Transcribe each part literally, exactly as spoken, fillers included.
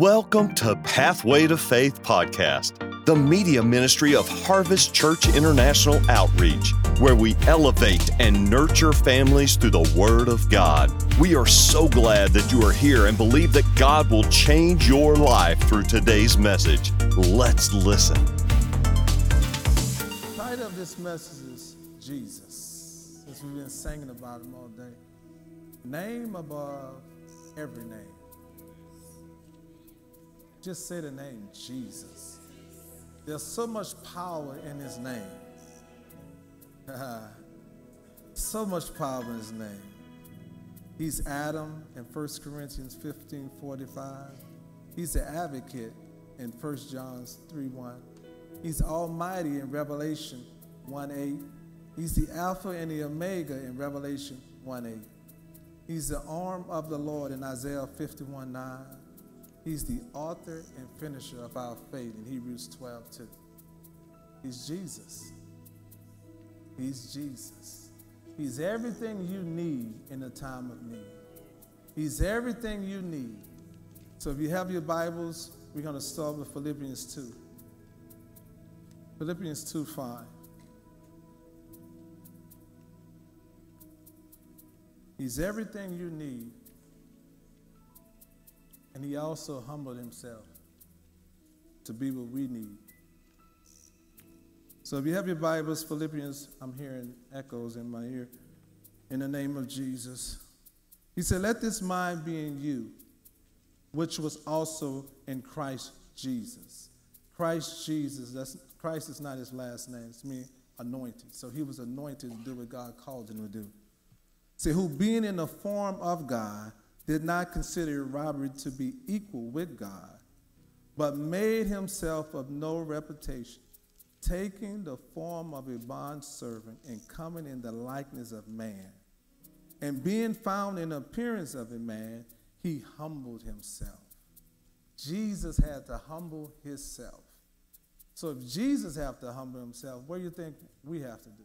Welcome to Pathway to Faith Podcast, the media ministry of Harvest Church International Outreach, where we elevate and nurture families through the Word of God. We are so glad that you are here and believe that God will change your life through today's message. Let's listen. The title of this message is Jesus, since we've been singing about him all day. Name above every name. Just say the name Jesus. There's so much power in his name. So much power in his name. He's Adam in First Corinthians fifteen forty-five. He's the advocate in First John three one. He's Almighty in Revelation one eight. He's the Alpha and the Omega in Revelation one eight. He's the arm of the Lord in Isaiah fifty-one nine. He's the author and finisher of our faith in Hebrews twelve two. He's Jesus. He's Jesus. He's everything you need in a time of need. He's everything you need. So if you have your Bibles, we're going to start with Philippians two. Philippians two five. He's everything you need. And he also humbled himself to be what we need. So if you have your Bibles, Philippians, I'm hearing echoes in my ear. In the name of Jesus. He said, let this mind be in you, which was also in Christ Jesus. Christ Jesus, that's, Christ is not his last name. It's meaning anointed. So he was anointed to do what God called him to do. See, who being in the form of God, did not consider robbery to be equal with God, but made himself of no reputation, taking the form of a bondservant and coming in the likeness of man. And being found in the appearance of a man, he humbled himself. Jesus had to humble himself. So if Jesus had to humble himself, what do you think we have to do?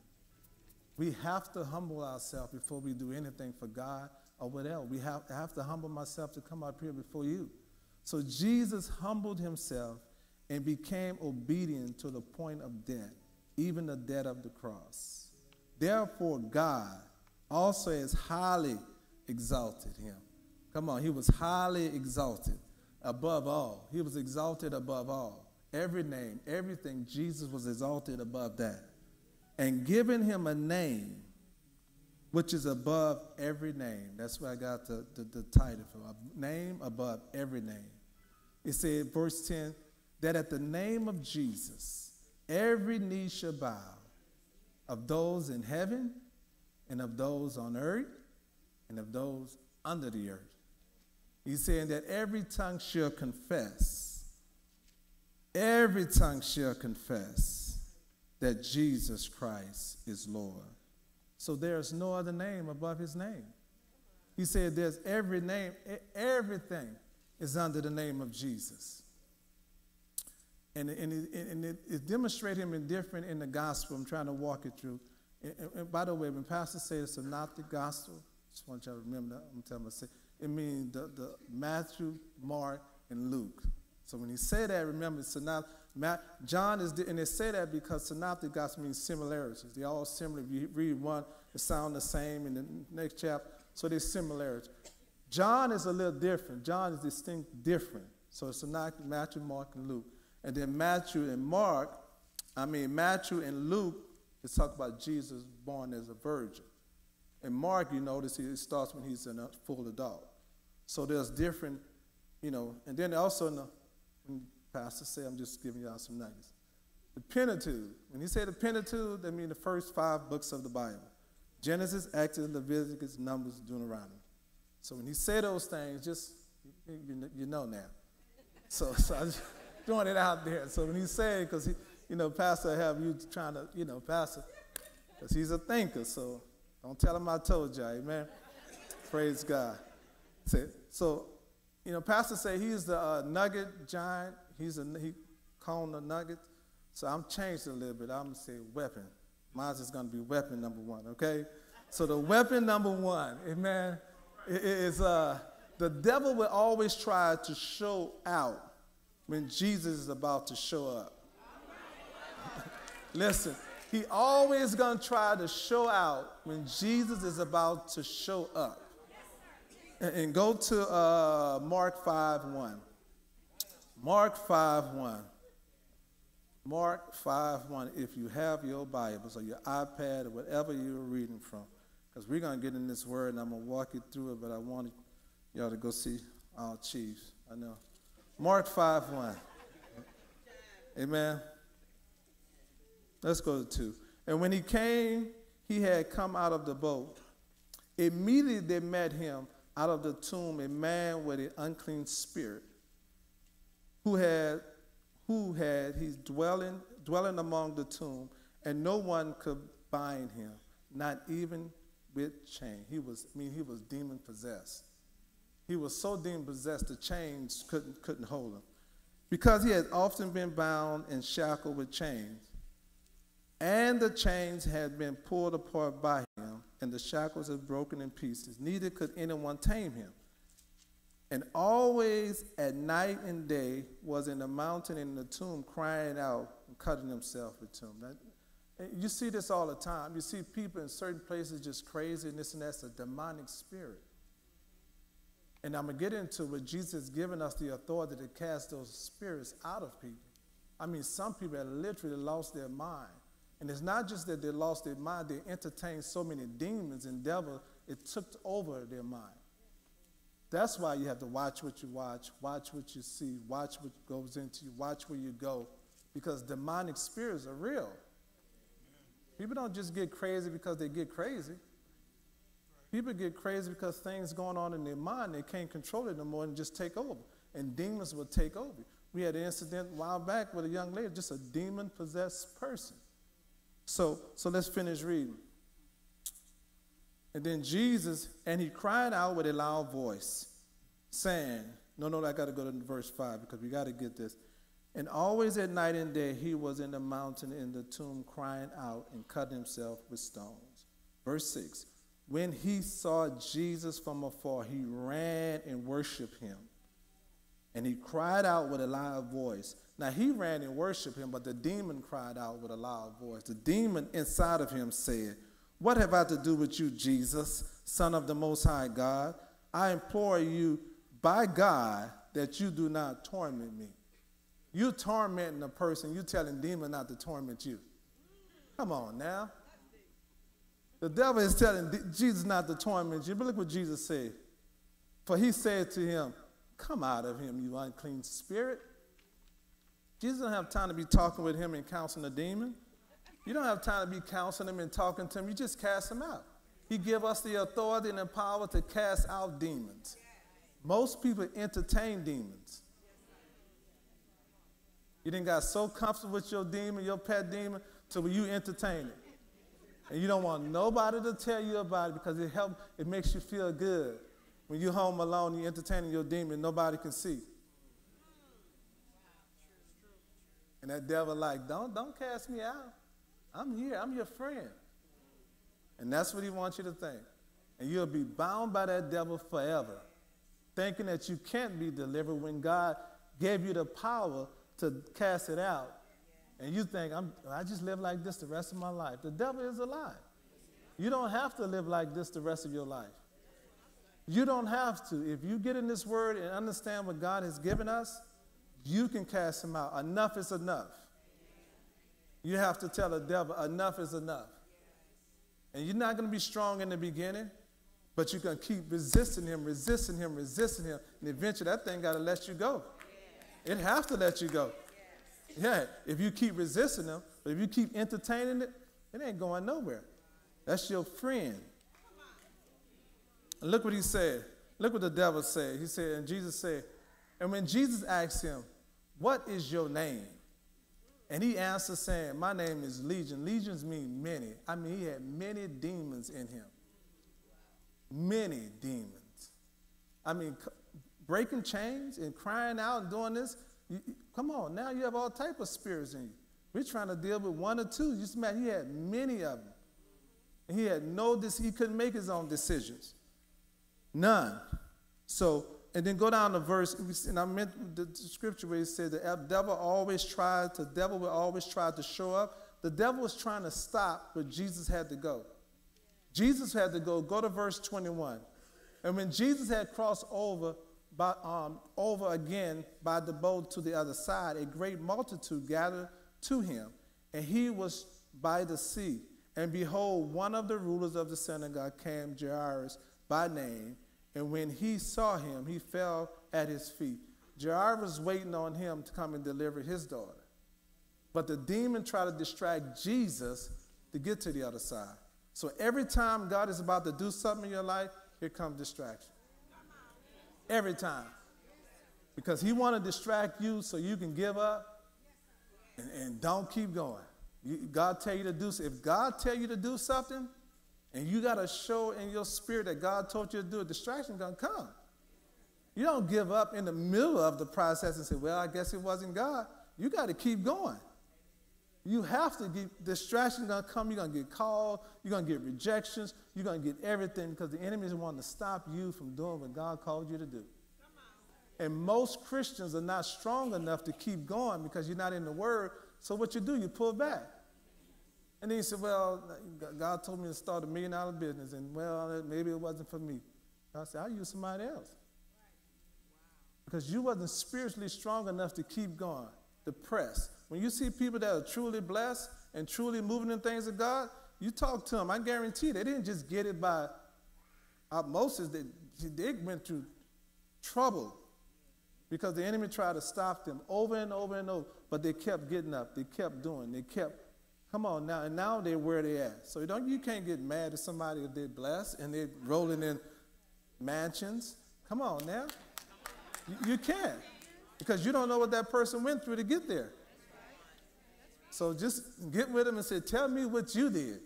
We have to humble ourselves before we do anything for God. Or what else? We have, I have to humble myself to come up here before you. So Jesus humbled himself and became obedient to the point of death, even the death of the cross. Therefore, God also has highly exalted him. Come on, he was highly exalted above all. He was exalted above all. Every name, everything, Jesus was exalted above that. And given him a name which is above every name. That's where I got the, the, the title from. A name above every name. It said, verse ten, that at the name of Jesus, every knee shall bow, of those in heaven, and of those on earth, and of those under the earth. He's saying that every tongue shall confess, every tongue shall confess that Jesus Christ is Lord. So there's no other name above his name. He said there's every name, everything is under the name of Jesus. And, and, and it, it demonstrates him indifferent in the gospel. I'm trying to walk it through. And, and by the way, when pastors say the synoptic gospel, just want y'all to remember that. I'm telling myself, it means the, the Matthew, Mark, and Luke. So when he said that, remember, synoptic. Matt, John is, and they say that because synoptic gospel means similarities. They're all similar. If you read one, it sounds the same in the next chapter. So there's similarities. John is a little different. John is distinct different. So it's synoptic, Matthew, Mark, and Luke. And then Matthew and Mark, I mean, Matthew and Luke, is talk about Jesus born as a virgin. And Mark, you notice, it starts when he's a full adult. So there's different, you know, and then also in the, in Pastor say, I'm just giving y'all some nuggets. The Pentateuch. When he said the Pentateuch, that means the first five books of the Bible. Genesis, Exodus, Leviticus, Numbers, Deuteronomy. So when he said those things, just, you, you know now. So, so I'm just throwing it out there. So when he said, because, you know, Pastor have you trying to, you know, Pastor, because he's a thinker. So don't tell him I told y'all, amen? Praise God. So, so, you know, Pastor say he's the uh, nugget giant. He's a, he called the nugget, so I'm changed a little bit. I'm going to say weapon. Mine's is going to be weapon number one, okay? So the weapon number one, amen, is uh, the devil will always try to show out when Jesus is about to show up. Listen, he always going to try to show out when Jesus is about to show up. And, and go to uh, Mark five one. Mark five one. Mark five one, if you have your Bibles or your iPad or whatever you're reading from. Because we're going to get in this word, and I'm going to walk you through it, but I wanted y'all to go see our Chiefs. I know. Mark five one. Amen. Let's go to two. And when he came, he had come out of the boat. Immediately they met him out of the tomb, a man with an unclean spirit, who had who had his dwelling dwelling among the tomb, and no one could bind him, not even with chain. He was, I mean, he was demon possessed. He was so demon possessed the chains couldn't couldn't hold him, because he had often been bound and shackled with chains. And the chains had been pulled apart by him, and the shackles had broken in pieces. Neither could anyone tame him. And always at night and day was in the mountain and in the tomb, crying out and cutting himself with tomb. That, you see this all the time. You see people in certain places just crazy and this and that's a demonic spirit. And I'm going to get into what Jesus has given us the authority to cast those spirits out of people. I mean, some people have literally lost their mind. And it's not just that they lost their mind, they entertained so many demons and devil, it took over their mind. That's why you have to watch what you watch, watch what you see, watch what goes into you, watch where you go, because demonic spirits are real. People don't just get crazy because they get crazy. People get crazy because things going on in their mind, they can't control it no more and just take over. And demons will take over. We had an incident a while back with a young lady, just a demon-possessed person. So, so let's finish reading. And then Jesus, and he cried out with a loud voice, saying, no, no, I got to go to verse five because we got to get this. And always at night and day he was in the mountain in the tomb crying out and cutting himself with stones. Verse six, when he saw Jesus from afar, he ran and worshiped him. And he cried out with a loud voice. Now, he ran and worshiped him, but the demon cried out with a loud voice. The demon inside of him said, what have I to do with you, Jesus, Son of the Most High God? I implore you by God that you do not torment me. You're tormenting a person. You're telling the demon not to torment you. Come on now. The devil is telling Jesus not to torment you. But look what Jesus said. For he said to him, come out of him, you unclean spirit. Jesus don't have time to be talking with him and counseling a demon. You don't have time to be counseling him and talking to him. You just cast him out. He gives us the authority and the power to cast out demons. Most people entertain demons. You done got so comfortable with your demon, your pet demon, till you entertain it. And you don't want nobody to tell you about it because it help, it makes you feel good. When you're home alone, you're entertaining your demon, nobody can see. And that devil like, don't, don't cast me out. I'm here. I'm your friend. And that's what he wants you to think. And you'll be bound by that devil forever, thinking that you can't be delivered when God gave you the power to cast it out. And you think, I'm, I just live like this the rest of my life. The devil is a lie. You don't have to live like this the rest of your life. You don't have to. If you get in this word and understand what God has given us, you can cast him out. Enough is enough. You have to tell the devil, enough is enough. And you're not going to be strong in the beginning, but you're going to keep resisting him, resisting him, resisting him, and eventually that thing got to let you go. It has to let you go. Yeah, if you keep resisting him, but if you keep entertaining it, it ain't going nowhere. That's your friend. And look what he said. Look what the devil said. He said, and Jesus said, and when Jesus asked him, what is your name? And he answered saying, my name is Legion. Legions mean many. I mean, he had many demons in him. Many demons. I mean, breaking chains and crying out and doing this. You, come on, now you have all type of spirits in you. We're trying to deal with one or two. You smell, he had many of them. And he had no, he couldn't make his own decisions. None. So, and then go down to verse, and I meant the scripture where it said the devil always tries, the devil will always try to show up. The devil was trying to stop, but Jesus had to go. Jesus had to go. Go to verse twenty-one. And when Jesus had crossed over, by, um, over again by the boat to the other side, a great multitude gathered to him, and he was by the sea. And behold, one of the rulers of the synagogue came, Jairus by name, and when he saw him, he fell at his feet. Jairus was waiting on him to come and deliver his daughter. But the demon tried to distract Jesus to get to the other side. So every time God is about to do something in your life, here comes distraction. Every time. Because he want to distract you so you can give up and, and don't keep going. You, God tell you to do something. If God tell you to do something, and you got to show in your spirit that God told you to do it, distraction going to come. You don't give up in the middle of the process and say, well, I guess it wasn't God. You got to keep going. You have to get, distraction going to come. You're going to get called. You're going to get rejections. You're going to get everything because the enemy is wanting to stop you from doing what God called you to do. And most Christians are not strong enough to keep going because you're not in the Word. So what you do, you pull back. And then you say, well, God told me to start a million dollar business, and well, maybe it wasn't for me. And I said, I'll use somebody else. Right. Wow. Because you wasn't spiritually strong enough to keep going, to press. When you see people that are truly blessed and truly moving in things of God, you talk to them. I guarantee they didn't just get it by osmosis. They, they went through trouble because the enemy tried to stop them over and over and over, but they kept getting up. They kept doing. They kept Come on now, and now they're where they at. So don't, you can't get mad at somebody if they're blessed and they're rolling in mansions. Come on now. You, you can, because you don't know what that person went through to get there. So just get with them and say, tell me what you did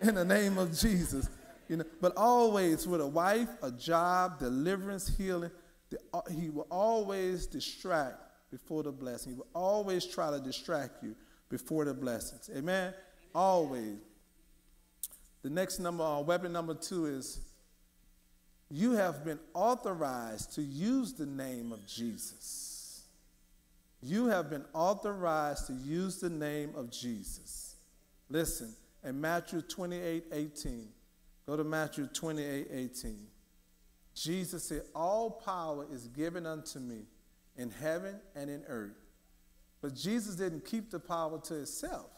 in the name of Jesus. You know, but always with a wife, a job, deliverance, healing, the, he will always distract before the blessing. He will always try to distract you before the blessings. Amen? Always. The next number, uh, weapon number two is you have been authorized to use the name of Jesus. You have been authorized to use the name of Jesus. Listen, in Matthew twenty-eight eighteen, go to Matthew twenty-eight eighteen. Jesus said, all power is given unto me in heaven and in earth. But Jesus didn't keep the power to himself.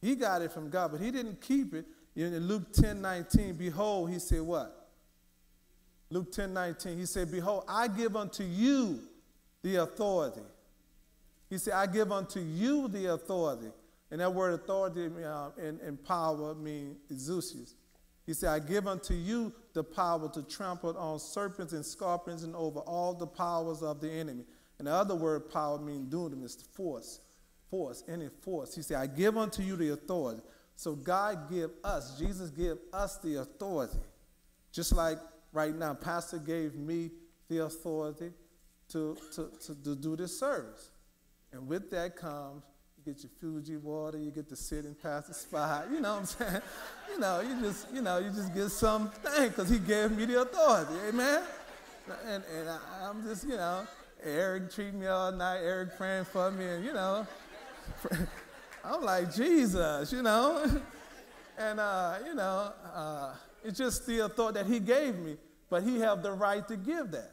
He got it from God, but he didn't keep it. In Luke ten nineteen, behold, he said what? Luke ten nineteen, he said, behold, I give unto you the authority. He said, I give unto you the authority. And that word authority uh, and, and power mean exousios. He said, I give unto you the power to trample on serpents and scorpions and over all the powers of the enemy. And the other word power means dunamis, force, force, any force. He said, I give unto you the authority. So God give us, Jesus give us the authority. Just like right now, Pastor gave me the authority to, to, to, to do this service. And with that comes, you get your Fuji water, you get to sit in Pastor's spot. You know what I'm saying? You know, you just, you know, you just get something because he gave me the authority. Amen? And, and I, I'm just, you know. Eric treating me all night, Eric praying for me, and, you know, I'm like, Jesus, you know. And, uh, you know, uh, it's just the authority that he gave me, but he have the right to give that.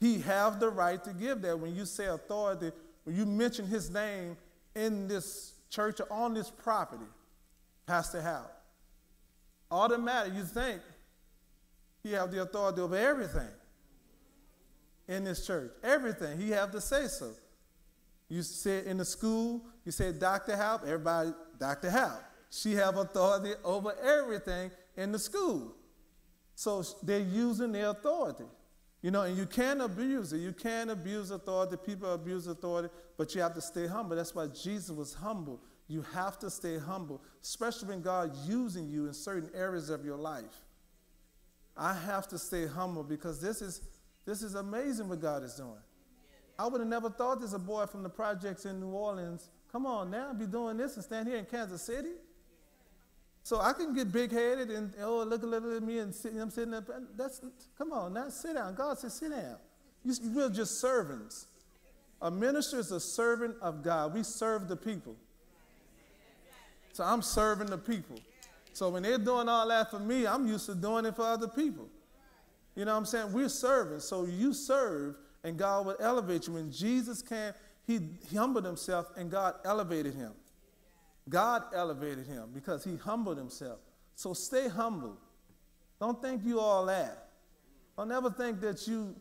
He have the right to give that. When you say authority, when you mention his name in this church or on this property, Pastor Howard, automatically you think he have the authority over everything. In this church, everything, he have to say so. You said in the school, you said Doctor Halp, everybody, Doctor Halp. She have authority over everything in the school. So they're using their authority. You know, and you can abuse it. You can abuse authority. People abuse authority, but you have to stay humble. That's why Jesus was humble. You have to stay humble, especially when God's using you in certain areas of your life. I have to stay humble because this is This is amazing what God is doing. I would have never thought this a boy from the projects in New Orleans, come on now, be doing this and stand here in Kansas City. So I can get big-headed and, oh, look a little at me and sit, I'm sitting up. That's, come on, now sit down. God says, sit down. We're just servants. A minister is a servant of God. We serve the people. So I'm serving the people. So when they're doing all that for me, I'm used to doing it for other people. You know what I'm saying? We're serving. So you serve, and God will elevate you. When Jesus came, he, he humbled himself, and God elevated him. God elevated him because he humbled himself. So stay humble. Don't think you all that. Don't ever think that you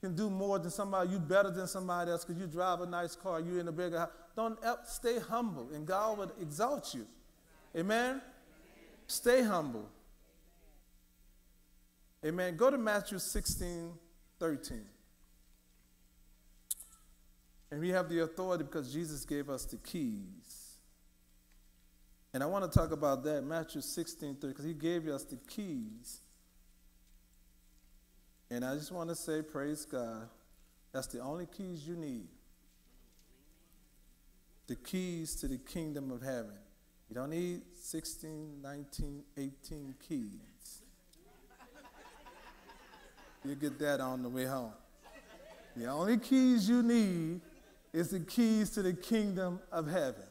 can do more than somebody, you better than somebody else because you drive a nice car, you in a bigger house. Don't stay humble, and God would exalt you. Amen? Amen. Stay humble. Amen. Go to Matthew sixteen, thirteen. And we have the authority because Jesus gave us the keys. And I want to talk about that, Matthew sixteen, three, because he gave us the keys. And I just want to say, praise God, that's the only keys you need. The keys to the kingdom of heaven. You don't need sixteen, nineteen, eighteen keys. You'll get that on the way home. The only keys you need is the keys to the kingdom of heaven.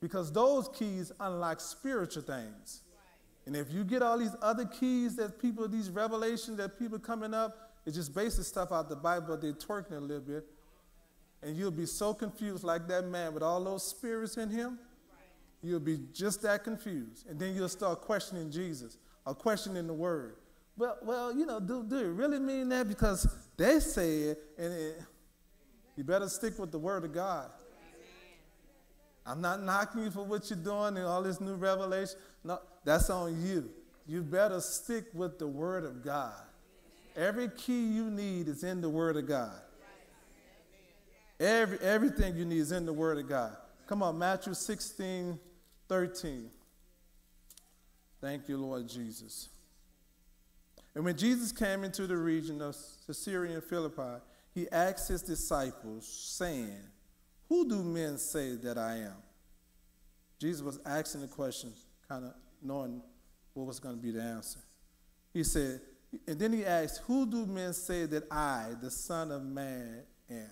Because those keys unlock spiritual things. Right. And if you get all these other keys that people, these revelations that people coming up, it's just basic stuff out the Bible, but they're twerking a little bit. And you'll be so confused like that man with all those spirits in him. Right. You'll be just that confused. And then you'll start questioning Jesus or questioning the word. Well, well you know, do, do you really mean that? Because they say it, and it, you better stick with the word of God. I'm not knocking you for what you're doing and all this new revelation. No, that's on you. You better stick with the word of God. Every key you need is in the word of God. Every, everything you need is in the word of God. Come on, Matthew sixteen, thirteen. Thank you, Lord Jesus. And when Jesus came into the region of Caesarea Philippi, he asked his disciples, saying, who do men say that I am? Jesus was asking the question, kind of knowing what was going to be the answer. He said, and then he asked, who do men say that I, the Son of Man, am?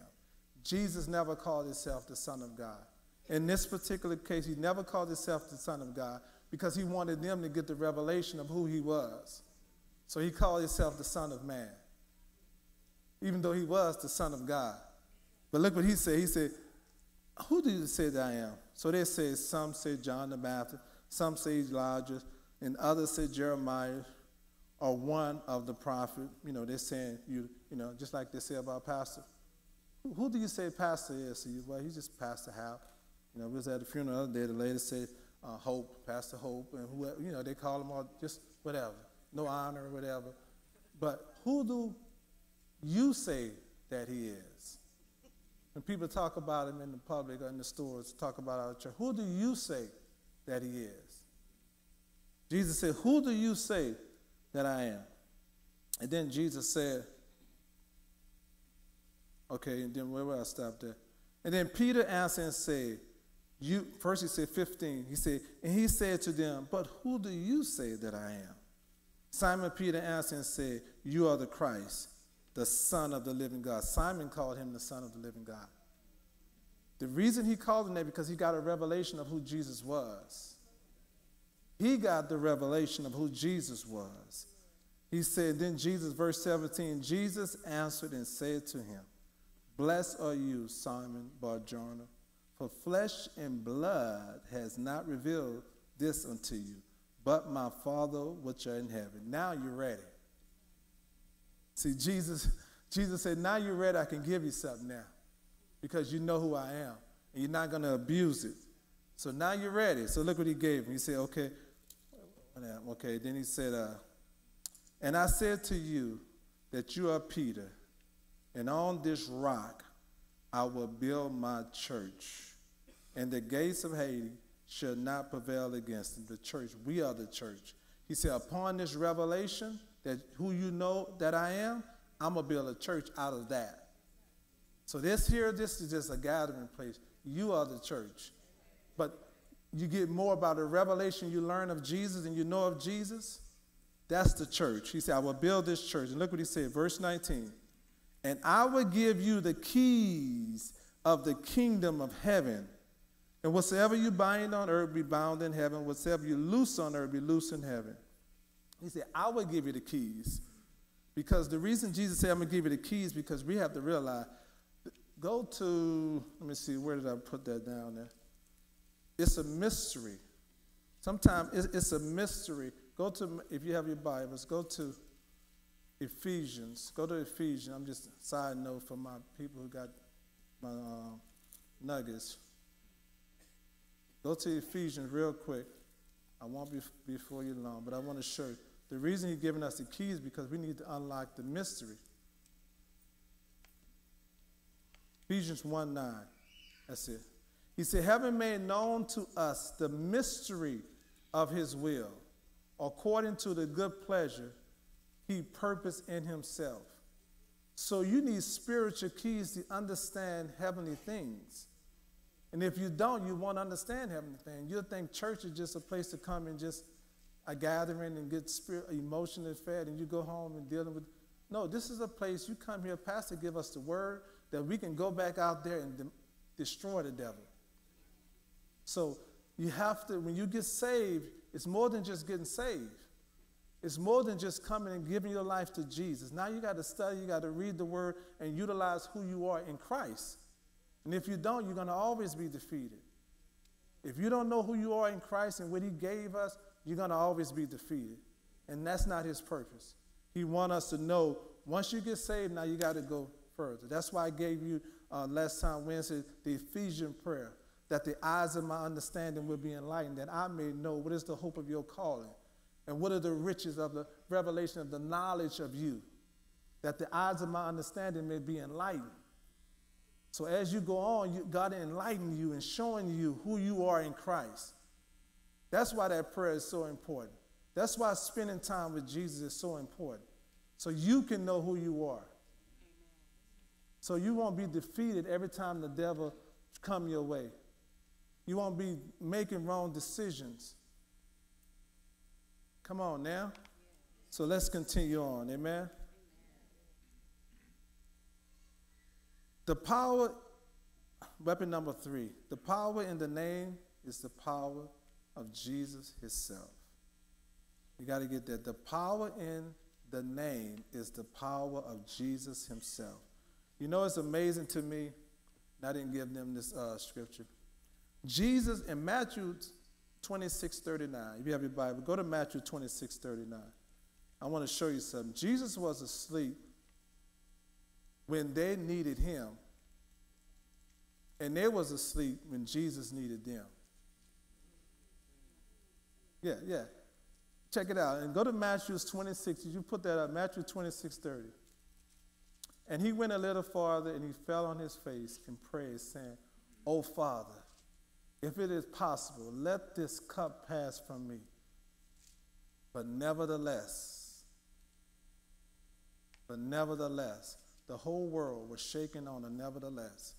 Jesus never called himself the Son of God. In this particular case, he never called himself the Son of God because he wanted them to get the revelation of who he was. So he called himself the Son of Man, even though he was the Son of God. But look what he said. He said, who do you say that I am? So they say, some say John the Baptist, some say Elijah, and others say Jeremiah or one of the prophets. You know, they're saying, you you know, just like they say about pastor. Who, who do you say pastor is? So you, well, he's just Pastor Hal. You know, we was at the funeral the other day, the lady said uh, Hope, Pastor Hope, and whoever, you know, they call them all just whatever, no honor or whatever. But who do you say that he is? When people talk about him in the public or in the stores, talk about our church, who do you say that he is? Jesus said, who do you say that I am? And then Jesus said, okay, and then where will I stop there? And then Peter answered and said, you, first he said fifteen, he said, and he said to them, but who do you say that I am? Simon Peter answered and said, you are the Christ, the Son of the living God. Simon called him the Son of the living God. The reason he called him that because he got a revelation of who Jesus was. He got the revelation of who Jesus was. He said, then Jesus, verse seventeen, Jesus answered and said to him, blessed are you, Simon Barjona, for flesh and blood has not revealed this unto you, but my Father which are in heaven. Now you're ready. See, Jesus, Jesus said, now you're ready, I can give you something now because you know who I am, and you're not going to abuse it. So now you're ready. So look what he gave him. He said, okay. Okay, then he said, uh, and I said to you that you are Peter, and on this rock I will build my church, and the gates of Hades shall not prevail against them. The church, we are the church. He said, upon this revelation, that who you know that I am, I'm going to build a church out of that. So this here, this is just a gathering place. You are the church. But you get more about the revelation you learn of Jesus and you know of Jesus, that's the church. He said, I will build this church. And look what he said, verse nineteen. And I will give you the keys of the kingdom of heaven. And whatsoever you bind on earth be bound in heaven. Whatsoever you loose on earth be loose in heaven. He said, I will give you the keys. Because the reason Jesus said, I'm going to give you the keys, because we have to realize, go to, let me see, where did I put that down there? It's a mystery. Sometimes it's a mystery. Go to, if you have your Bibles, go to Ephesians. Go to Ephesians. I'm just a side note for my people who got my uh, nuggets. Go to Ephesians real quick. I won't be before you long, but I want to show you. The reason he's giving us the keys is because we need to unlock the mystery. Ephesians one nine, that's it. He said, having made known to us the mystery of his will, according to the good pleasure he purposed in himself. So you need spiritual keys to understand heavenly things. And if you don't, you won't understand heavenly things. You'll think church is just a place to come and just a gathering and get spirit, emotionally fed, and you go home and dealing with. No, this is a place you come here, pastor, give us the word that we can go back out there and de destroy the devil. So you have to, when you get saved, it's more than just getting saved. It's more than just coming and giving your life to Jesus. Now you got to study, you got to read the word and utilize who you are in Christ. And if you don't, you're going to always be defeated. If you don't know who you are in Christ and what he gave us, you're going to always be defeated. And that's not his purpose. He wants us to know, once you get saved, now you got to go further. That's why I gave you uh, last time Wednesday the Ephesian prayer, that the eyes of my understanding will be enlightened, that I may know what is the hope of your calling and what are the riches of the revelation of the knowledge of you, that the eyes of my understanding may be enlightened. So as you go on, you, God enlighten you and showing you who you are in Christ. That's why that prayer is so important. That's why spending time with Jesus is so important. So you can know who you are. So you won't be defeated every time the devil comes your way. You won't be making wrong decisions. Come on now. So let's continue on. Amen. The power, weapon number three, the power in the name is the power of Jesus himself. You got to get that. The power in the name is the power of Jesus himself. You know, it's amazing to me, and I didn't give them this uh, scripture. Jesus in Matthew twenty-six thirty-nine, if you have your Bible, go to Matthew twenty-six thirty-nine. I want to show you something. Jesus was asleep when they needed him, and they was asleep when Jesus needed them. Yeah, yeah. Check it out. And go to Matthew twenty-six. You put that up, Matthew twenty-six thirty. And he went a little farther, and he fell on his face and prayed, saying, O Father, if it is possible, let this cup pass from me. But nevertheless, but nevertheless, the whole world was shaken on a nevertheless.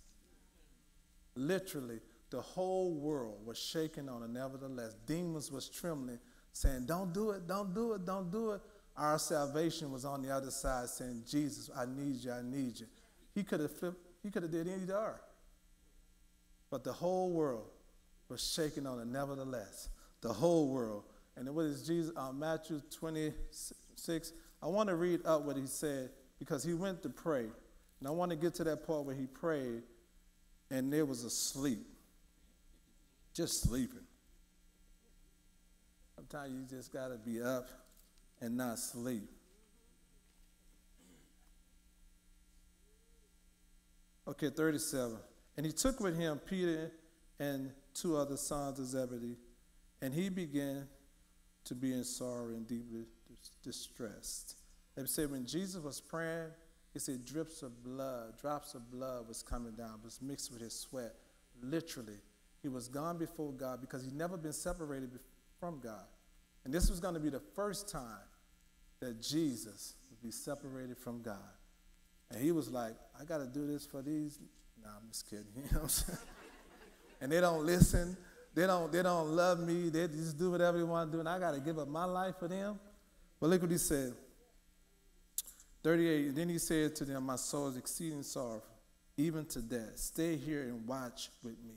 Literally, the whole world was shaken on a nevertheless. Demons was trembling, saying, don't do it, don't do it, don't do it. Our salvation was on the other side saying, Jesus, I need you, I need you. He could have flipped, he could have did any dark. But the whole world was shaken on a nevertheless. The whole world. And what is Jesus, uh, Matthew twenty-six? I want to read up what he said, because he went to pray. And I want to get to that part where he prayed and there was asleep. Just sleeping. Sometimes you just got to be up and not sleep. Okay, thirty-seven. And he took with him Peter and two other sons of Zebedee, and he began to be in sorrow and deeply distressed. They said when Jesus was praying, he said drips of blood, drops of blood was coming down, was mixed with his sweat. Literally, he was gone before God because he'd never been separated from God. And this was going to be the first time that Jesus would be separated from God. And he was like, I got to do this for these. Nah, I'm just kidding. You know what I'm saying? And they don't listen. They don't, they don't love me. They just do whatever they want to do, and I got to give up my life for them. But look what he said. thirty-eight, then he said to them, my soul is exceeding sorrowful, even to death. Stay here and watch with me.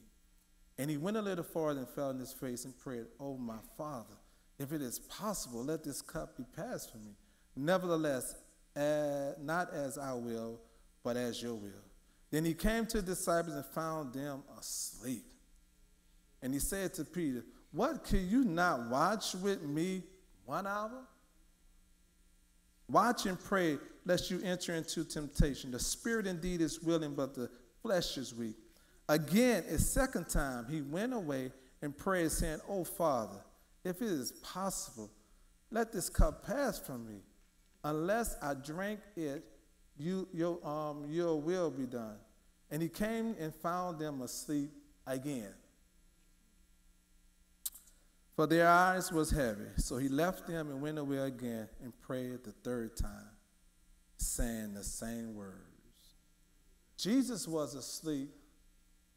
And he went a little farther and fell on his face and prayed, oh, my Father, if it is possible, let this cup be passed from me. Nevertheless, uh, not as I will, but as your will. Then he came to the disciples and found them asleep. And he said to Peter, what, can you not watch with me one hour? Watch and pray, lest you enter into temptation. The spirit indeed is willing, but the flesh is weak. Again, a second time, he went away and prayed, saying, oh, Father, if it is possible, let this cup pass from me. Unless I drink it, you, your, um, your will be done. And he came and found them asleep again, for their eyes was heavy. So he left them and went away again and prayed the third time, saying the same words. Jesus was asleep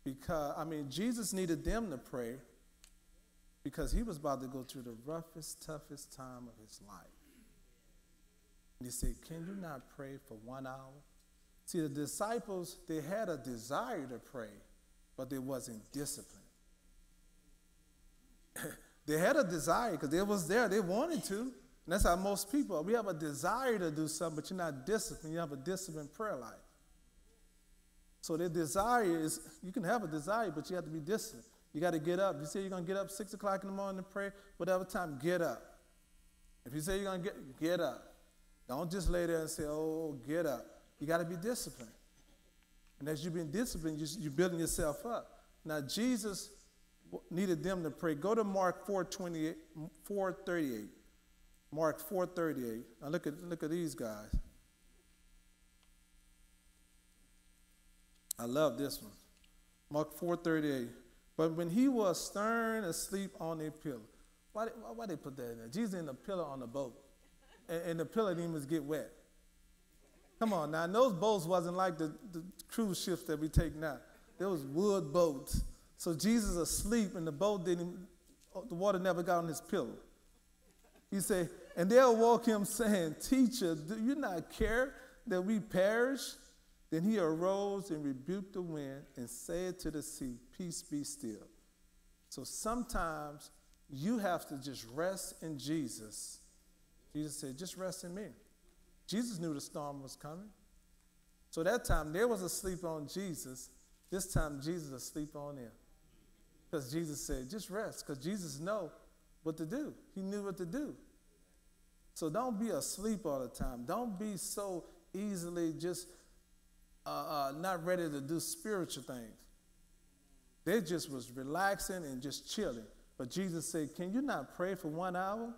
because, I mean, Jesus needed them to pray because he was about to go through the roughest, toughest time of his life. And he said, can you not pray for one hour? See, the disciples, they had a desire to pray, but they wasn't disciplined. They had a desire because they was there. They wanted to. And that's how most people are. We have a desire to do something, but you're not disciplined. You have a disciplined prayer life. So their desire is, you can have a desire, but you have to be disciplined. You got to get up. You say you're going to get up six o'clock in the morning to pray, whatever time, get up. If you say you're going to get, get up. Don't just lay there and say, oh, get up. You got to be disciplined. And as you've been disciplined, you, you're building yourself up. Now, Jesus needed them to pray. Go to Mark four thirty-eight. Mark four thirty-eight. Now look at look at these guys. I love this one. Mark four thirty-eight. But when he was stern asleep on a pillow. Why did why, why they put that in there? Jesus in the pillow on the boat. And, and the pillow didn't even get wet. Come on now. And those boats wasn't like the, the cruise ships that we take now. There was wood boats. So Jesus asleep, and the boat didn't, the water never got on his pillow. He said, and they'll walk him saying, teacher, do you not care that we perish? Then he arose and rebuked the wind and said to the sea, peace be still. So sometimes you have to just rest in Jesus. Jesus said, just rest in me. Jesus knew the storm was coming. So that time, they was asleep on Jesus. This time, Jesus asleep on them. Because Jesus said, just rest, because Jesus know what to do. He knew what to do. So don't be asleep all the time. Don't be so easily just uh, uh, not ready to do spiritual things. They just was relaxing and just chilling. But Jesus said, can you not pray for one hour?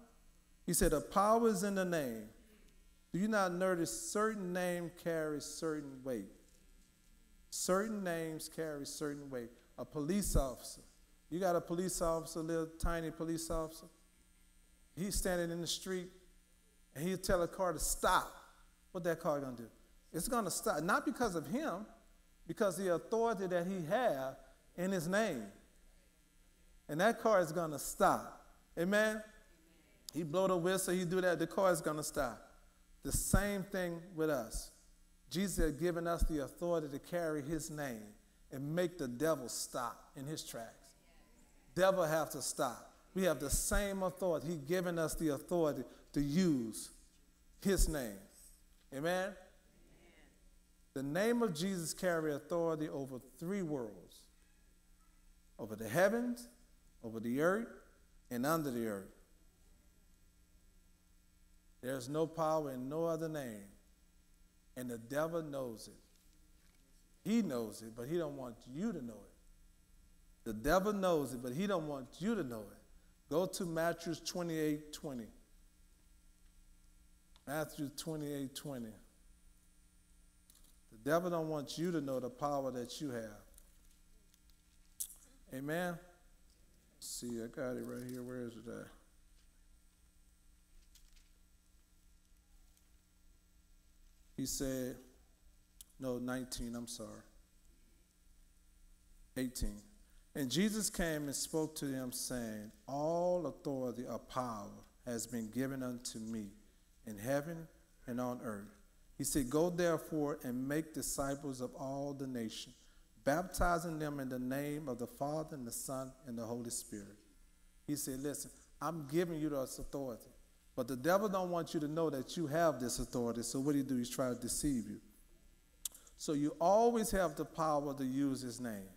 He said, the power is in the name. Do you not notice certain name carries certain weight? Certain names carry certain weight. A police officer. You got a police officer, little tiny police officer. He's standing in the street, and he'll tell a car to stop. What that car going to do? It's going to stop, not because of him, because the authority that he has in his name. And that car is going to stop. Amen? He blow the whistle, he do that, the car is going to stop. The same thing with us. Jesus had given us the authority to carry his name and make the devil stop in his tracks. Devil have to stop. We have the same authority. He's given us the authority to use his name. Amen? Amen. The name of Jesus carries authority over three worlds. Over the heavens, over the earth, and under the earth. There's no power in no other name. And the devil knows it. He knows it, but he don't want you to know it. The devil knows it, but he don't want you to know it. Go to Matthew twenty-eight twenty. Matthew twenty-eight twenty. The devil don't want you to know the power that you have. Amen? Let's see, I got it right here. Where is it at? He said, no, nineteen, I'm sorry, eighteen. And Jesus came and spoke to them, saying, all authority or power has been given unto me in heaven and on earth. He said, go therefore and make disciples of all the nations, baptizing them in the name of the Father and the Son and the Holy Spirit. He said, listen, I'm giving you this authority, but the devil don't want you to know that you have this authority. So what he do? He's trying to deceive you. So you always have the power to use his name.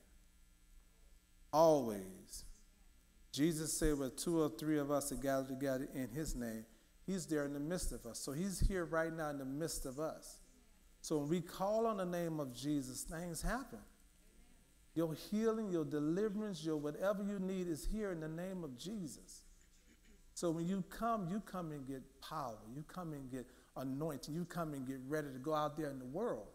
Always. Jesus said, well, two or three of us are gathered together in his name. He's there in the midst of us. So he's here right now in the midst of us. So when we call on the name of Jesus, things happen. Your healing, your deliverance, your whatever you need is here in the name of Jesus. So when you come, you come and get power. You come and get anointing. You come and get ready to go out there in the world.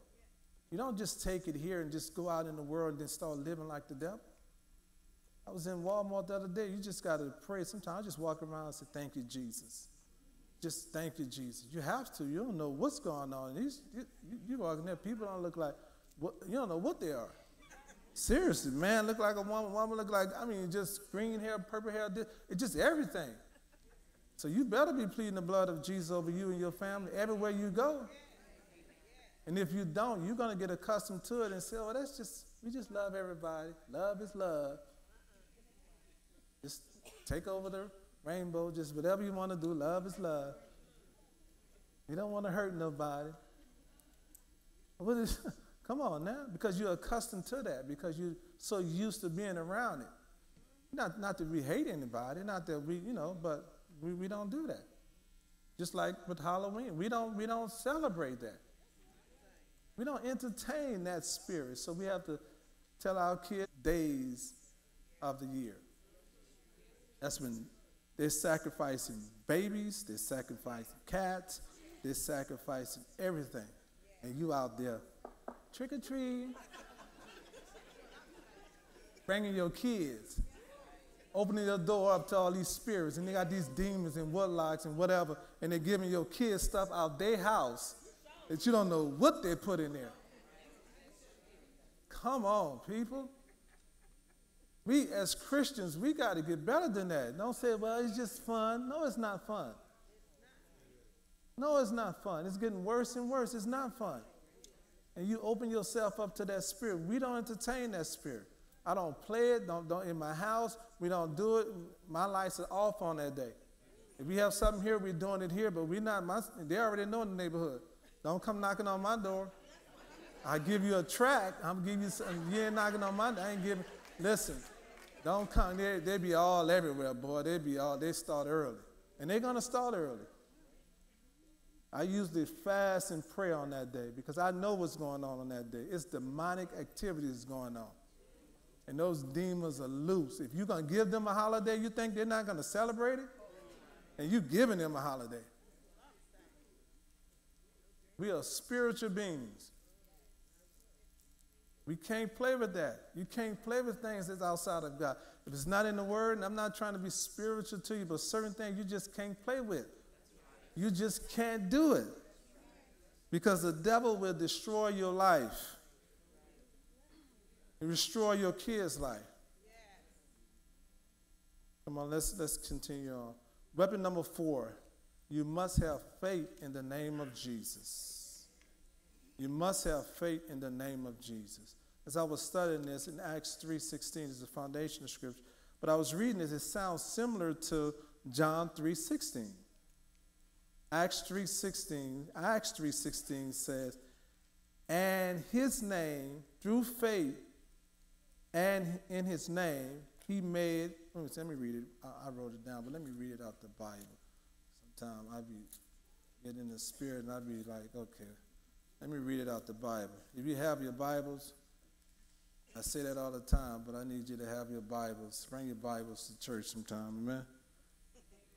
You don't just take it here and just go out in the world and then start living like the devil. I was in Walmart the other day. You just got to pray. Sometimes I just walk around and say, thank you, Jesus. Just thank you, Jesus. You have to. You don't know what's going on. These, you, you walking there, people don't look like, what, you don't know what they are. Seriously, man, look like a woman, woman look like, I mean, just green hair, purple hair, it's just everything. So you better be pleading the blood of Jesus over you and your family everywhere you go. And if you don't, you're going to get accustomed to it and say, oh, that's just, we just love everybody. Love is love. Just take over the rainbow, just whatever you want to do, love is love. You don't want to hurt nobody. What is, come on now, because you're accustomed to that, because you're so used to being around it. Not, not that we hate anybody, not that we, you know, but we, we don't do that. Just like with Halloween, we don't, we don't celebrate that. We don't entertain that spirit, so we have to tell our kids days of the year. That's when they're sacrificing babies, they're sacrificing cats, they're sacrificing everything. And you out there, trick or treat, bringing your kids, opening your door up to all these spirits, and they got these demons and warlocks and whatever, and they're giving your kids stuff out their house that you don't know what they put in there. Come on, people. We, as Christians, we got to get better than that. Don't say, well, it's just fun. No, it's not fun. No, it's not fun. It's getting worse and worse. It's not fun. And you open yourself up to that spirit. We don't entertain that spirit. I don't play it. Don't, don't in my house. We don't do it. My lights are off on that day. If we have something here, we're doing it here, but we're not. My, they already know in the neighborhood. Don't come knocking on my door. I give you a tract. I'm giving you something. You ain't knocking on my door. I ain't giving. Listen. Don't come, they, they be all everywhere, boy. They be all, they start early. And they're going to start early. I usually fast and pray on that day because I know what's going on on that day. It's demonic activities going on. And those demons are loose. If you're going to give them a holiday, you think they're not going to celebrate it? And you're giving them a holiday. We are spiritual beings. We can't play with that. You can't play with things that's outside of God. If it's not in the Word, and I'm not trying to be spiritual to you, but certain things you just can't play with. You just can't do it. Because the devil will destroy your life. He'll destroy your kids' life. Come on, let's, let's continue on. Weapon number four, you must have faith in the name of Jesus. You must have faith in the name of Jesus. As I was studying this in Acts three sixteen is the foundation of Scripture, but I was reading this, it sounds similar to John three sixteen. Acts three sixteen, Acts three sixteen says, and his name, through faith, and in his name, he made, let me, let me read it, I, I wrote it down, but let me read it out the Bible. Sometimes I be getting in the spirit and I be like, okay. Let me read it out the Bible. If you have your Bibles, I say that all the time, but I need you to have your Bibles. Bring your Bibles to church sometime, amen?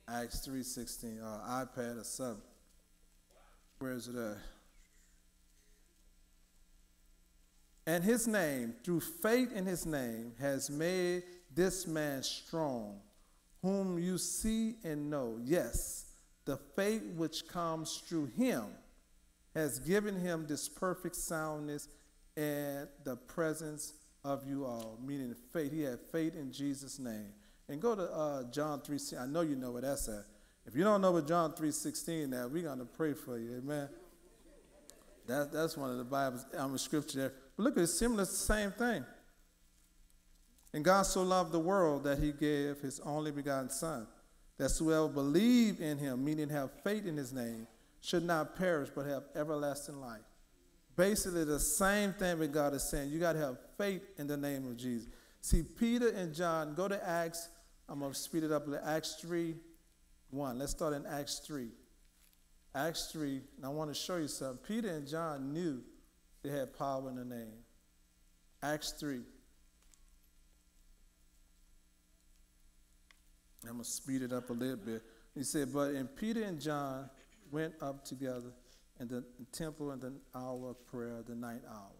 Acts three sixteen, or iPad or something. Where is it at? And his name, through faith in his name, has made this man strong, whom you see and know. Yes, the faith which comes through him has given him this perfect soundness and the presence of you all, meaning faith. He had faith in Jesus' name. And go to uh, John three sixteen. I know you know where that's at. If you don't know what John three sixteen is, we're going to pray for you. Amen. That, that's one of the Bible's um, scripture there. But look, it's similar, it's the same thing. And God so loved the world that he gave his only begotten son, that whoever believe in him, meaning have faith in his name, should not perish but have everlasting life. Basically the same thing that God is saying. You got to have faith in the name of Jesus. See, Peter and John, go to Acts. I'm going to speed it up. Acts three one. Let's start in Acts three. Acts three, and I want to show you something. Peter and John knew they had power in the name. Acts three. I'm going to speed it up a little bit. He said, but and Peter and John went up together in the temple in the hour of prayer, the ninth hour.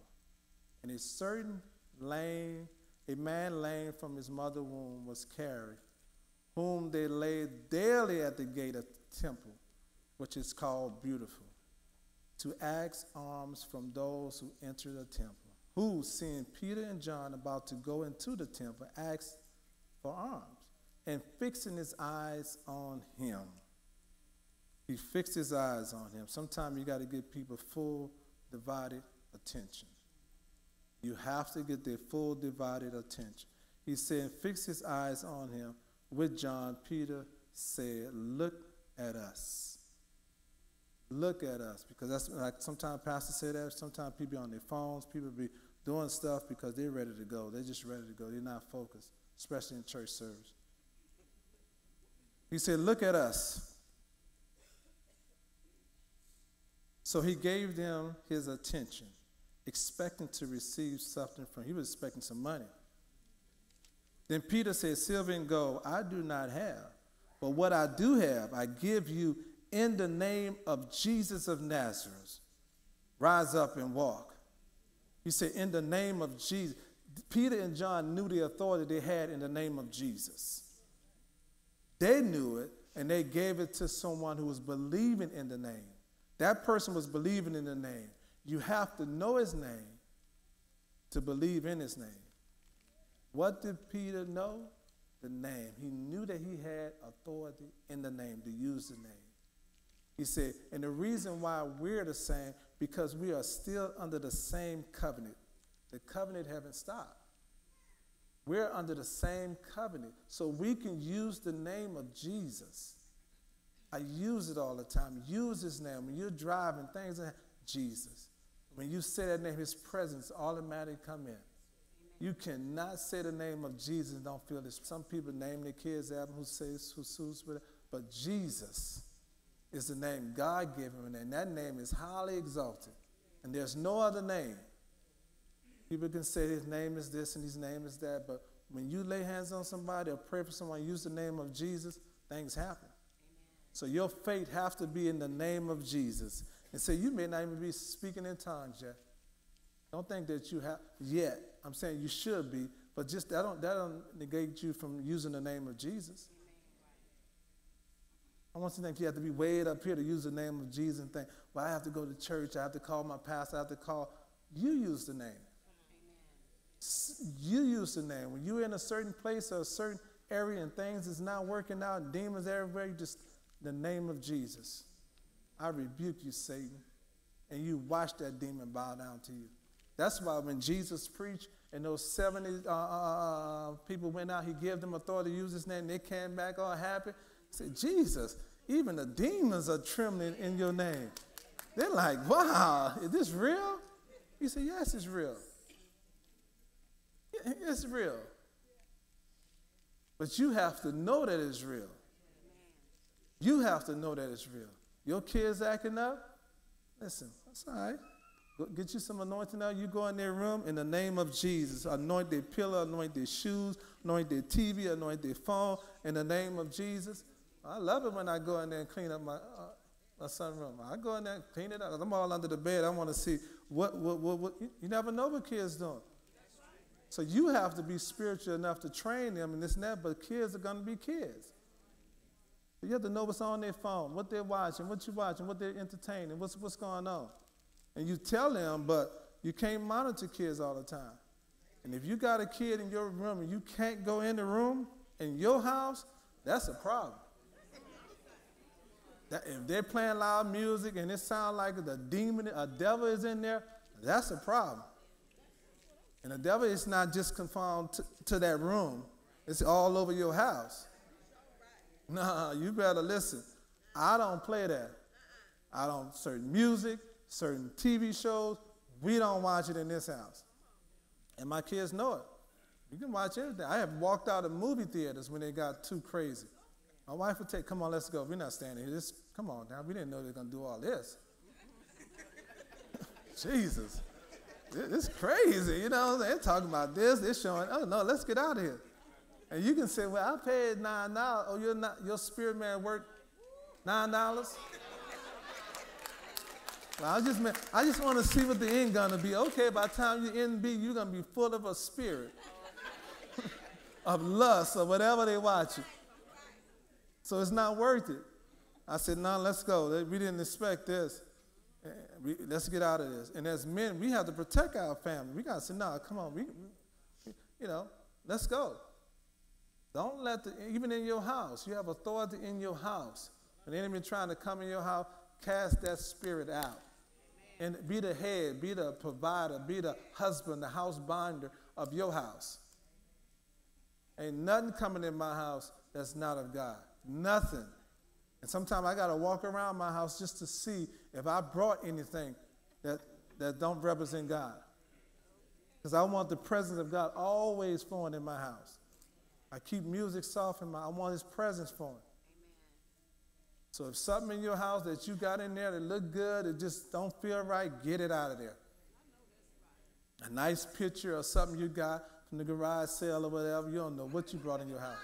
And a certain lame, a man lame from his mother's womb was carried, whom they laid daily at the gate of the temple, which is called Beautiful, to ask alms from those who entered the temple, who, seeing Peter and John about to go into the temple, asked for alms. And fixing his eyes on him. He fixed his eyes on him. Sometimes you got to give people full, divided attention. You have to get their full, divided attention. He said, fix his eyes on him. With John, Peter said, look at us. Look at us. Because that's like sometimes pastors say that. Sometimes people be on their phones. People be doing stuff because they're ready to go. They're just ready to go. They're not focused, especially in church service. He said, look at us. So he gave them his attention, expecting to receive something from him. He was expecting some money. Then Peter said, silver and gold I do not have, but what I do have I give you in the name of Jesus of Nazareth. Rise up and walk. He said, in the name of Jesus. Peter and John knew the authority they had in the name of Jesus. They knew it, and they gave it to someone who was believing in the name. That person was believing in the name. You have to know his name to believe in his name. What did Peter know? The name. He knew that he had authority in the name, to use the name. He said, and the reason why we're the same, because we are still under the same covenant. The covenant haven't stopped. We're under the same covenant, so we can use the name of Jesus. I use it all the time. Use his name. When you're driving, things like Jesus. When you say that name, his presence automatically come in. Amen. You cannot say the name of Jesus and don't feel this. Some people name their kids after who says who sues with it, but Jesus is the name God gave him, and that name is highly exalted, and there's no other name. People can say his name is this and his name is that, but when you lay hands on somebody or pray for someone, use the name of Jesus, things happen. Amen. So your faith has to be in the name of Jesus. And so you may not even be speaking in tongues yet. Don't think that you have yet. I'm saying you should be, but just that don't, that don't negate you from using the name of Jesus. I want you to think you have to be weighed up here to use the name of Jesus and think, well, I have to go to church. I have to call my pastor. I have to call. You use the name. You use the name. When you're in a certain place or a certain area and things is not working out, demons everywhere, you just, the name of Jesus. I rebuke you, Satan. And you watch that demon bow down to you. That's why when Jesus preached and those seventy uh, uh, people went out, he gave them authority to use his name. They came back all happy. He said, Jesus, even the demons are trembling in your name. They're like, wow, is this real? He said, yes, it's real. It's real. But you have to know that it's real. You have to know that it's real. Your kids acting up? Listen, that's all right. Go get you some anointing out. You go in their room in the name of Jesus. Anoint their pillow, anoint their shoes, anoint their T V, anoint their phone in the name of Jesus. I love it when I go in there and clean up my, uh, my son's room. I go in there and clean it up. I'm all under the bed. I want to see what, what, what, what. You never know what kids doing. So you have to be spiritual enough to train them and this and that, but kids are going to be kids. So you have to know what's on their phone, what they're watching, what you're watching, what they're entertaining, what's, what's going on. And you tell them, but you can't monitor kids all the time. And if you got a kid in your room and you can't go in the room in your house, that's a problem. That if they're playing loud music and it sounds like the demon, a devil is in there, that's a problem. And the devil is not just confined to, to that room. It's all over your house. Nah, you better listen. I don't play that. I don't, certain music, certain T V shows, we don't watch it in this house. And my kids know it. You can watch everything. I have walked out of movie theaters when they got too crazy. My wife would take, come on, let's go. We're not standing here. Just, come on now. We didn't know they were going to do all this. Jesus. It's crazy, you know. They're talking about this. They're showing, oh, no, let's get out of here. And you can say, well, I paid nine dollars. Oh, you're not, your spirit man worth nine dollars? Well, I just, I just want to see what the end going to be. Okay, by the time you end be, you're going to be full of a spirit of lust or whatever they watching. So it's not worth it. I said, no, let's go. We didn't expect this. We, let's get out of this. And as men, we have to protect our family. We got to say, no, come on. We, we, you know, let's go. Don't let the, even in your house, you have authority in your house. An enemy trying to come in your house, cast that spirit out. Amen. And be the head, be the provider, be the husband, the house binder of your house. Ain't nothing coming in my house that's not of God. Nothing. And sometimes I got to walk around my house just to see if I brought anything that, that don't represent God. Because I want the presence of God always flowing in my house. I keep music soft in my, I want his presence flowing. Amen. So if something in your house that you got in there that look good, it just don't feel right, get it out of there. A nice picture or something you got from the garage sale or whatever, you don't know what you brought in your house.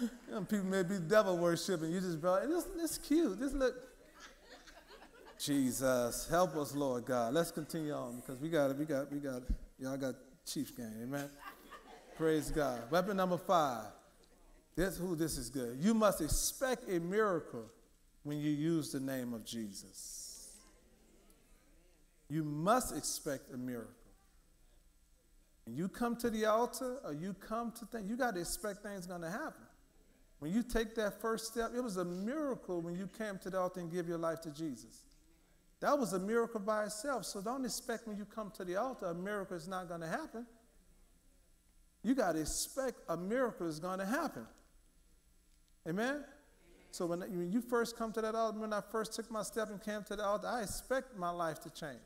You know, people may be devil worshiping. You just brought, this, this cute. This look. Jesus, help us, Lord God. Let's continue on because we got it. We got, we got, y'all got Chiefs game. Amen. Praise God. Weapon number five. This, who this is good. You must expect a miracle when you use the name of Jesus. You must expect a miracle. When you come to the altar or you come to things, you got to expect things going to happen. When you take that first step, it was a miracle when you came to the altar and give your life to Jesus. That was a miracle by itself. So don't expect when you come to the altar, a miracle is not going to happen. You got to expect a miracle is going to happen. Amen? So when, when you first come to that altar, when I first took my step and came to the altar, I expect my life to change.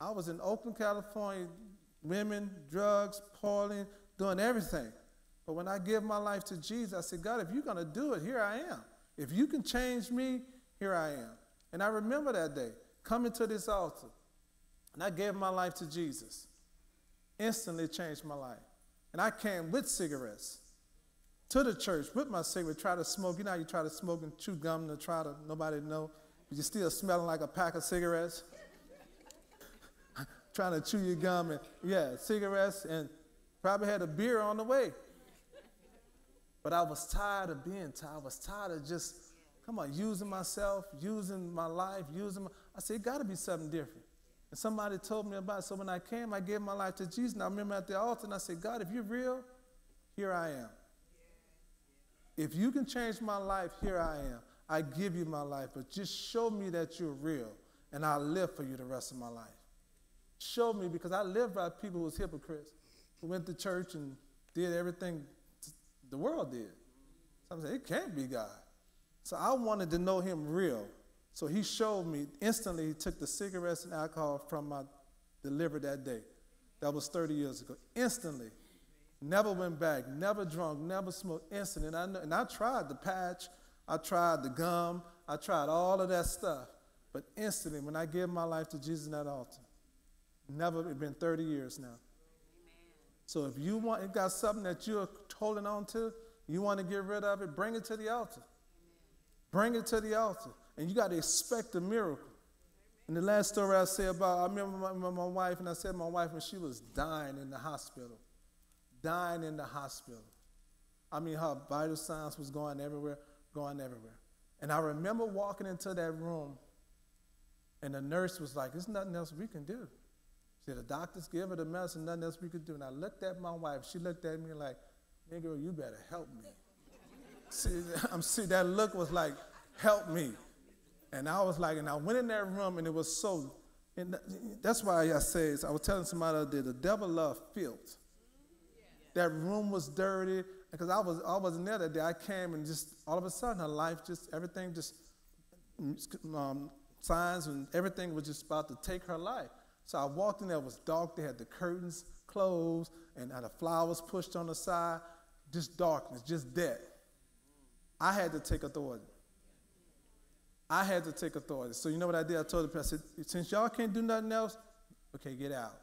I was in Oakland, California, women, drugs, partying, doing everything. But when I give my life to Jesus, I said, God, if you're going to do it, here I am. If you can change me, here I am. And I remember that day, coming to this altar, and I gave my life to Jesus. Instantly changed my life. And I came with cigarettes to the church with my cigarette, try to smoke. You know how you try to smoke and chew gum to try to, nobody know, but you're still smelling like a pack of cigarettes. Trying to chew your gum and, yeah, cigarettes and probably had a beer on the way. But I was tired of being tired. I was tired of just, come on, using myself, using my life, using my, I said, it got to be something different. And somebody told me about it. So when I came, I gave my life to Jesus. And I remember at the altar, and I said, God, if you're real, here I am. If you can change my life, here I am. I give you my life, but just show me that you're real, and I'll live for you the rest of my life. Show me, because I lived by people who was hypocrites, who went to church and did everything the world did. So I said, it can't be God. So I wanted to know him real. So he showed me, instantly he took the cigarettes and alcohol from my delivery that day. That was thirty years ago. Instantly. Never went back, never drunk, never smoked, instantly. And I, know, and I tried the patch, I tried the gum, I tried all of that stuff. But instantly, when I gave my life to Jesus in that altar, never, it's been thirty years now. Amen. So if you want, it got something that you're holding on to, you want to get rid of it, bring it to the altar. Amen. Bring it to the altar. And you got to expect a miracle. Amen. And the last story I say about, I remember my, my, my wife, and I said my wife, when she was dying in the hospital, dying in the hospital. I mean, her vital signs was going everywhere, going everywhere. And I remember walking into that room, and the nurse was like, there's nothing else we can do. She said, the doctors give her the medicine, nothing else we could do. And I looked at my wife. She looked at me like, nigga, you better help me. See, I'm, see, that look was like, help me. And I was like, and I went in that room, and it was so, and that's why I say, is I was telling somebody the other day, the devil loved filth. That room was dirty, because I, was, I wasn't there that day. I came, and just all of a sudden, her life just, everything just, um, signs and everything was just about to take her life. So I walked in there, it was dark, they had the curtains closed, and had the flowers pushed on the side, just darkness, just death. I had to take authority. I had to take authority. So you know what I did? I told the pastor, I said, since y'all can't do nothing else, okay, get out.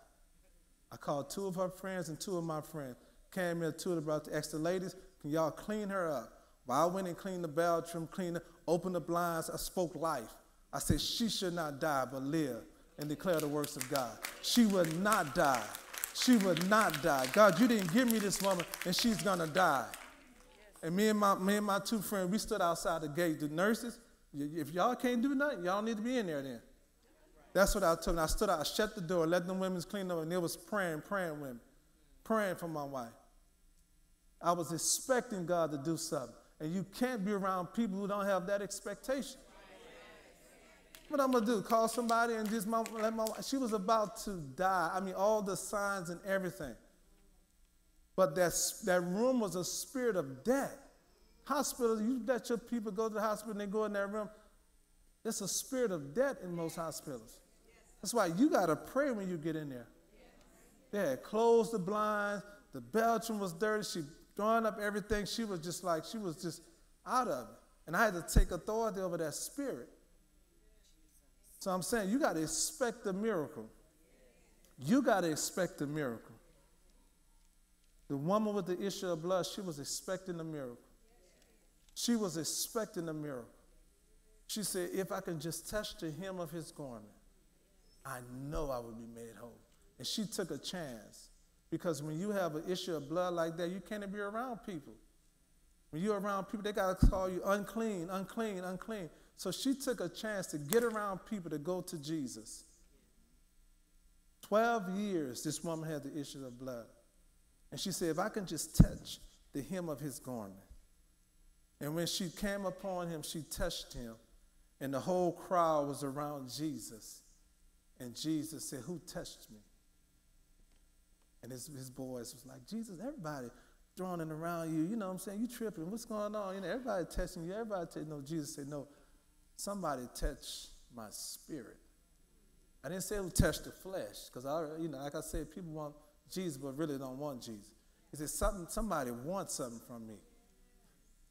I called two of her friends and two of my friends. Came here, two of the brought the extra ladies. Can y'all clean her up? Well, I went and cleaned the bathroom, cleaned her, opened the blinds. I spoke life. I said, she should not die but live and declare the works of God. She would not die. She would not die. God, you didn't give me this woman, and she's going to die. And me and, my, me and my two friends, we stood outside the gate. The nurses, if y'all can't do nothing, y'all need to be in there then. That's what I told them. I stood out, I shut the door, let them women clean up, and they was praying, praying women, praying for my wife. I was expecting God to do something. And you can't be around people who don't have that expectation. What I'm going to do, call somebody and just my, let my wife, she was about to die. I mean, all the signs and everything. But that, that room was a spirit of death. Hospitals, you let your people go to the hospital and they go in that room. It's a spirit of death in most hospitals. That's why you got to pray when you get in there. They had closed the blinds. The bathroom was dirty. She throwing up everything. She was just like, she was just out of it. And I had to take authority over that spirit. So I'm saying you got to expect a miracle. You got to expect a miracle. The woman with the issue of blood, she was expecting a miracle. She was expecting a miracle. She said, if I can just touch the hem of his garment, I know I will be made whole. And she took a chance. Because when you have an issue of blood like that, you can't be around people. When you're around people, they got to call you unclean, unclean, unclean. So she took a chance to get around people to go to Jesus. Twelve years this woman had the issue of blood. And she said, if I can just touch the hem of his garment. And when she came upon him, she touched him. And the whole crowd was around Jesus. And Jesus said, who touched me? And his, his boys was like, Jesus, everybody throwing it around you. You know what I'm saying? You tripping. What's going on? You know, everybody touching you. Everybody touching. No, Jesus said, no, somebody touched my spirit. I didn't say who touched the flesh. Because, I, you know, like I said, people want Jesus but really don't want Jesus. He said, something, somebody wants something from me.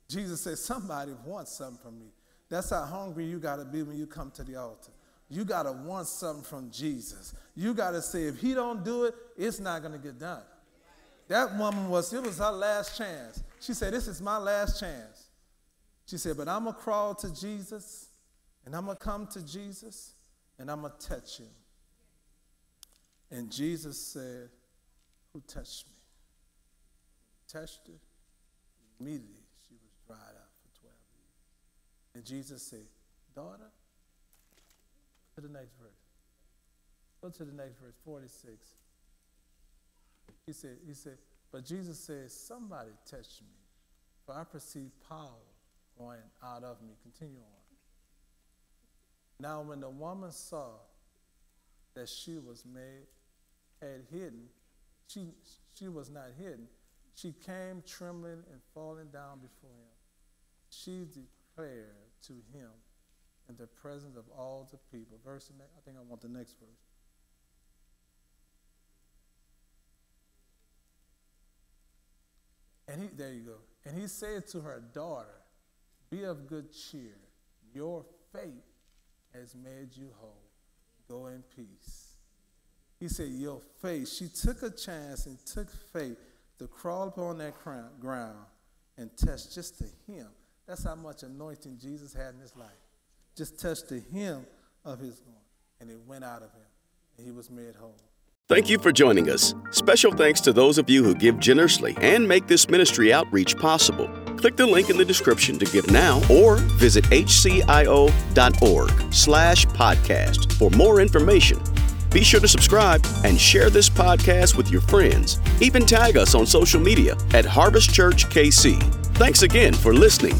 Jesus said, somebody wants something from me. That's how hungry you got to be when you come to the altar. You got to want something from Jesus. You got to say, if he don't do it, it's not going to get done. That woman was, it was her last chance. She said, this is my last chance. She said, but I'm going to crawl to Jesus, and I'm going to come to Jesus, and I'm going to touch him. And Jesus said, who touched me? Touched her immediately. Dried out for twelve years. And Jesus said, daughter, to the next verse. Go to the next verse, forty-six. He said, he said, but Jesus said, somebody touched me, for I perceive power going out of me. Continue on. Now when the woman saw that she was made, had hidden, she, she was not hidden, she came trembling and falling down before him. She declared to him in the presence of all the people. Verse, I think I want the next verse. And he, there you go. And he said to her, daughter, be of good cheer. Your faith has made you whole. Go in peace. He said, your faith. She took a chance and took faith to crawl upon that ground and touch just the hem. That's how much anointing Jesus had in his life. Just touch the hem of his garment, and it went out of him, and he was made whole. Thank you for joining us. Special thanks to those of you who give generously and make this ministry outreach possible. Click the link in the description to give now or visit h c i o dot org slash podcast for more information. Be sure to subscribe and share this podcast with your friends. Even tag us on social media at Harvest Church K C. Thanks again for listening.